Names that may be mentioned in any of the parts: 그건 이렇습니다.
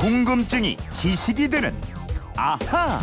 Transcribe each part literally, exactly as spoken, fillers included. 궁금증이 지식이 되는 아하.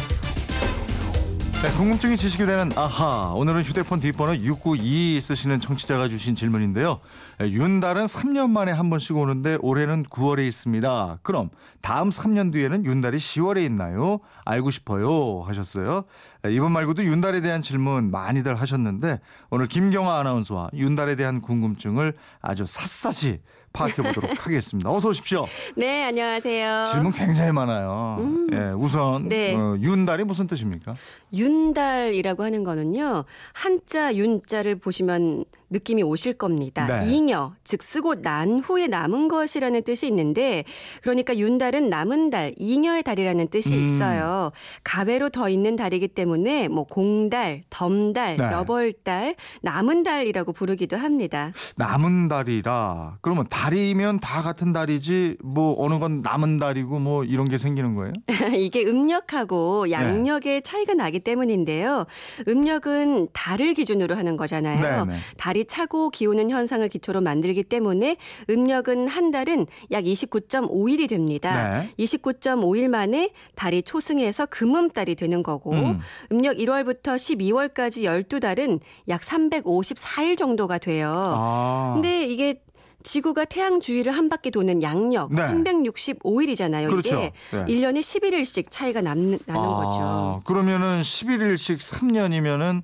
네, 궁금증이 지식이 되는 아하. 오늘은 휴대폰 뒷번호 육구이이 쓰시는 청취자가 주신 질문인데요. 윤달은 삼 년 만에 한 번씩 오는데 올해는 구월에 있습니다. 그럼 다음 삼 년 뒤에는 윤달이 시월에 있나요? 알고 싶어요 하셨어요. 이번 말고도 윤달에 대한 질문 많이들 하셨는데 오늘 김경아 아나운서와 윤달에 대한 궁금증을 아주 샅샅이 파악해보도록 하겠습니다. 어서 오십시오. 네, 안녕하세요. 질문 굉장히 많아요. 음. 예, 우선 네. 어, 윤달이 무슨 뜻입니까? 윤달이라고 하는 거는요. 한자 윤자를 보시면 느낌이 오실 겁니다. 네. 잉여, 즉 쓰고 난 후에 남은 것이라는 뜻이 있는데 그러니까 윤달은 남은 달, 잉여의 달이라는 뜻이 음. 있어요. 가외로 더 있는 달이기 때문에 뭐 공달, 덤달, 네. 여벌달, 남은 달이라고 부르기도 합니다. 남은 달이라 그러면 달이면 다 같은 달이지 뭐 어느 건 남은 달이고 뭐 이런 게 생기는 거예요? 이게 음력하고 양력의 네. 차이가 나기 때문인데요. 음력은 달을 기준으로 하는 거잖아요. 네, 네. 달이 차고 기우는 현상을 기초로 만들기 때문에 음력은 한 달은 약 이십구 점 오 일이 됩니다. 네. 이십구 점 오 일 만에 달이 초승에서 금음달이 되는 거고 음. 음력 일월부터 십이월까지 열두 달은 약 삼백오십사 일 정도가 돼요. 아. 근데 이게 지구가 태양 주위를 한 바퀴 도는 양력 네. 삼백육십오 일이잖아요. 그렇죠. 이게 네. 일 년에 십일 일씩 차이가 남는, 나는 아, 거죠. 그러면은 십일 일씩 삼 년이면은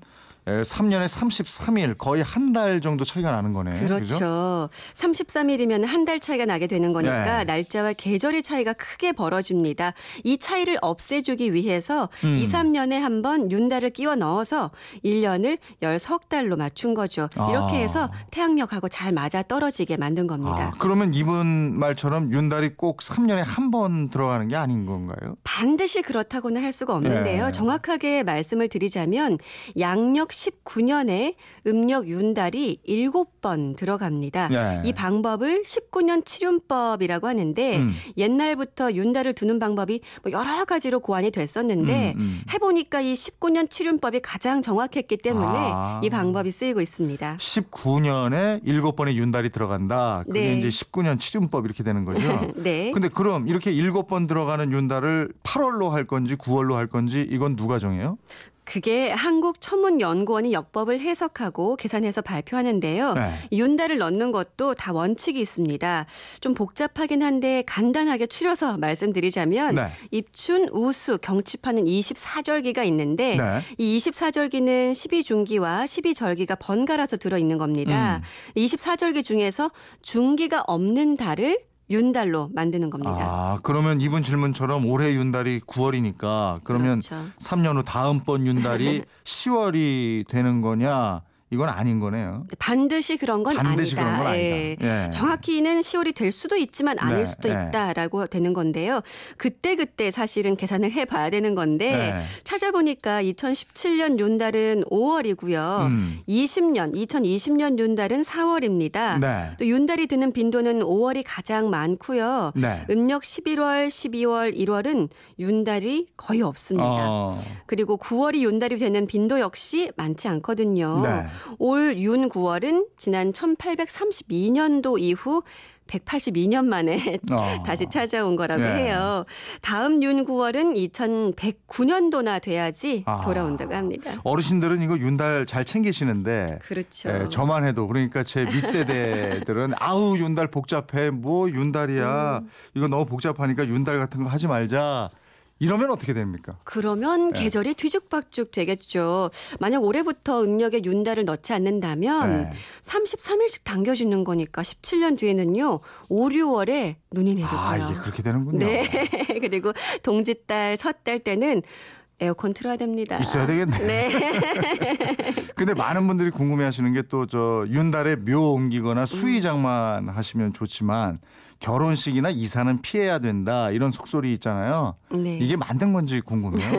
삼 년에 삼십삼 일 거의 한 달 정도 차이가 나는 거네. 그렇죠. 그렇죠? 삼십삼 일이면 한 달 차이가 나게 되는 거니까 네. 날짜와 계절의 차이가 크게 벌어집니다. 이 차이를 없애주기 위해서 음. 이, 삼 년에 한 번 윤달을 끼워 넣어서 일 년을 열석 달로 맞춘 거죠. 이렇게 아. 해서 태양력하고 잘 맞아 떨어지게 만든 겁니다. 아, 그러면 이분 말처럼 윤달이 꼭 삼 년에 한 번 들어가는 게 아닌 건가요? 반드시 그렇다고는 할 수가 없는데요. 네. 정확하게 말씀을 드리자면 양력 십구 년에 음력 윤달이 일곱 번 들어갑니다. 네. 이 방법을 십구 년 치윤법이라고 하는데 음. 옛날부터 윤달을 두는 방법이 여러 가지로 고안이 됐었는데 음, 음. 해보니까 이 십구 년 치윤법이 가장 정확했기 때문에 아. 이 방법이 쓰이고 있습니다. 십구 년에 일곱 번의 윤달이 들어간다. 그게 네. 이제 십구 년 치윤법 이렇게 되는 거죠. 네. 근데 그럼 이렇게 일곱 번 들어가는 윤달을 팔월로 할 건지 구월로 할 건지 이건 누가 정해요? 그게 한국천문연구원이 역법을 해석하고 계산해서 발표하는데요. 네. 윤달을 넣는 것도 다 원칙이 있습니다. 좀 복잡하긴 한데 간단하게 추려서 말씀드리자면 네. 입춘, 우수, 경칩하는 이십사 절기가 있는데 네. 이 이십사 절기는 십이 중기와 십이 절기가 번갈아서 들어있는 겁니다. 음. 이십사 절기 중에서 중기가 없는 달을 윤달로 만드는 겁니다. 아, 그러면 이분 질문처럼 올해 윤달이 구월이니까 그러면 그렇죠. 삼 년 후 다음번 윤달이 시월이 되는 거냐? 이건 아닌 거네요. 반드시 그런 건 반드시 아니다. 그런 건 예. 아니다. 예. 정확히는 시월이 될 수도 있지만 아닐 네. 수도 네. 있다라고 되는 건데요. 그때그때 그때 사실은 계산을 해봐야 되는 건데 네. 찾아보니까 이천십칠 년 윤달은 오월이고요. 음. 이십 년, 이천이십 년 윤달은 사월입니다. 네. 또 윤달이 드는 빈도는 오월이 가장 많고요. 네. 음력 십일월, 십이월, 일월은 윤달이 거의 없습니다. 어. 그리고 구월이 윤달이 되는 빈도 역시 많지 않거든요. 네. 올 윤 구월은 지난 천팔백삼십이 년도 이후 백팔십이 년 만에 어. 다시 찾아온 거라고 예. 해요. 다음 윤 구월은 이천백구 년도나 돼야지 아. 돌아온다고 합니다. 어르신들은 이거 윤달 잘 챙기시는데 그렇죠. 예, 저만 해도 그러니까 제 밑세대들은 아우 윤달 복잡해 뭐 윤달이야 음. 이거 너무 복잡하니까 윤달 같은 거 하지 말자. 이러면 어떻게 됩니까? 그러면 네. 계절이 뒤죽박죽 되겠죠. 만약 올해부터 음력에 윤달을 넣지 않는다면 네. 삼십삼 일씩 당겨지는 거니까 십칠 년 뒤에는요. 오, 유월에 눈이 내리고요. 아, 이게 그렇게 되는군요. 네. 그리고 동짓달, 섣달 때는 에어컨 틀어야 됩니다. 있어야 되겠네. 네. 근데 많은 분들이 궁금해하시는 게 또 저 윤달에 묘 옮기거나 수의장만 하시면 좋지만 결혼식이나 이사는 피해야 된다 이런 속설이 있잖아요. 네. 이게 만든 건지 궁금해요.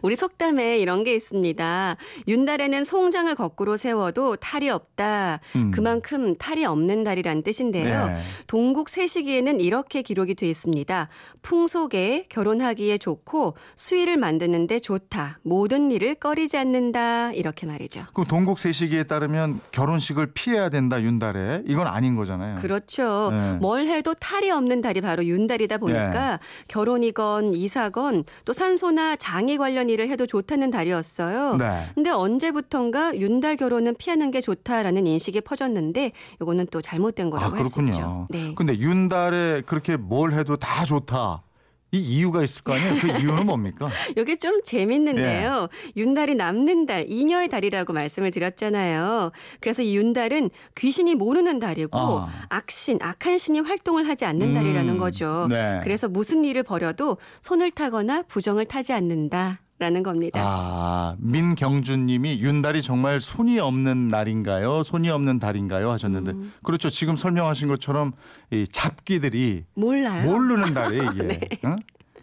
우리 속담에 이런 게 있습니다. 윤달에는 송장을 거꾸로 세워도 탈이 없다. 음. 그만큼 탈이 없는 달이란 뜻인데요. 네. 동국 세시기에는 이렇게 기록이 돼 있습니다. 풍속에 결혼하기에 좋고 수의를 만든 만드는데 좋다. 모든 일을 꺼리지 않는다. 이렇게 말이죠. 그 동국세시기에 따르면 결혼식을 피해야 된다. 윤달에. 이건 아닌 거잖아요. 그렇죠. 네. 뭘 해도 탈이 없는 달이 바로 윤달이다 보니까 네. 결혼이건 이사건 또 산소나 장애 관련 일을 해도 좋다는 달이었어요. 그런데 네. 언제부턴가 윤달 결혼은 피하는 게 좋다라는 인식이 퍼졌는데 이거는 또 잘못된 거라고 아, 할 수 있죠. 네. 근데 윤달에 그렇게 뭘 해도 다 좋다. 이 이유가 있을 거 아니에요? 그 이유는 뭡니까? 이게 좀 재밌는데요. 예. 윤달이 남는 달, 이녀의 달이라고 말씀을 드렸잖아요. 그래서 이 윤달은 귀신이 모르는 달이고 아. 악신, 악한 신이 활동을 하지 않는 음. 달이라는 거죠. 네. 그래서 무슨 일을 벌여도 손을 타거나 부정을 타지 않는다. 라는 겁니다. 아, 민경준 님이 윤달이 정말 손이 없는 날인가요? 손이 없는 달인가요? 하셨는데 음. 그렇죠. 지금 설명하신 것처럼 이 잡기들이 몰라요. 모르는 달이에요. 이게. 네. 응?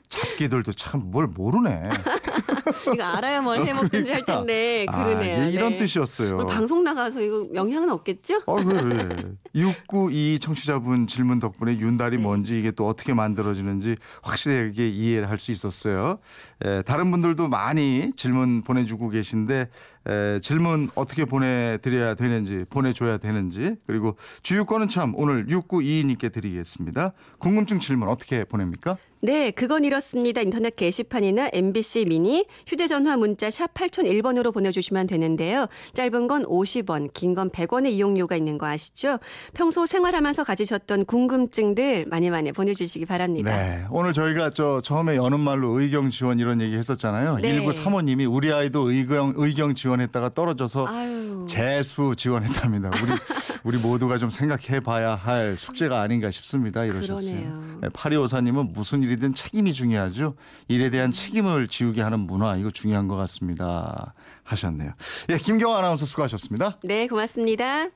잡기들도 참 뭘 모르네. 이거 알아야 뭘 해먹든지 그러니까. 할 텐데 그러네요. 아, 예, 이런 네. 뜻이었어요. 방송 나가서 이거 영향은 없겠죠? 아, 왜, 왜. 육구이이 청취자분 질문 덕분에 윤달이 네. 뭔지 이게 또 어떻게 만들어지는지 확실하게 이해를 할 수 있었어요. 에, 다른 분들도 많이 질문 보내주고 계신데 에, 질문 어떻게 보내드려야 되는지 보내줘야 되는지 그리고 주유권은 참 오늘 육구이이님께 드리겠습니다. 궁금증 질문 어떻게 보냅니까? 네. 그건 이렇습니다. 인터넷 게시판이나 엠비씨 미니 휴대전화 문자 샵 팔공공일번으로 보내주시면 되는데요. 짧은 건 오십 원, 긴 건 백 원의 이용료가 있는 거 아시죠? 평소 생활하면서 가지셨던 궁금증들 많이 많이 보내주시기 바랍니다. 네. 오늘 저희가 저 처음에 여는 말로 의경 지원 이런 얘기 했었잖아요. 네. 일구삼오님이 우리 아이도 의경, 의경 지원했다가 떨어져서 아유. 재수 지원했답니다. 우리, 우리 모두가 좀 생각해봐야 할 숙제가 아닌가 싶습니다. 이러셨어요. 네, 팔이오사님은 무슨 일이든 책임이 중요하죠. 일에 대한 책임을 지우게 하는 문화 이거 중요한 것 같습니다. 하셨네요. 예, 김경화 아나운서 수고하셨습니다. 네, 고맙습니다.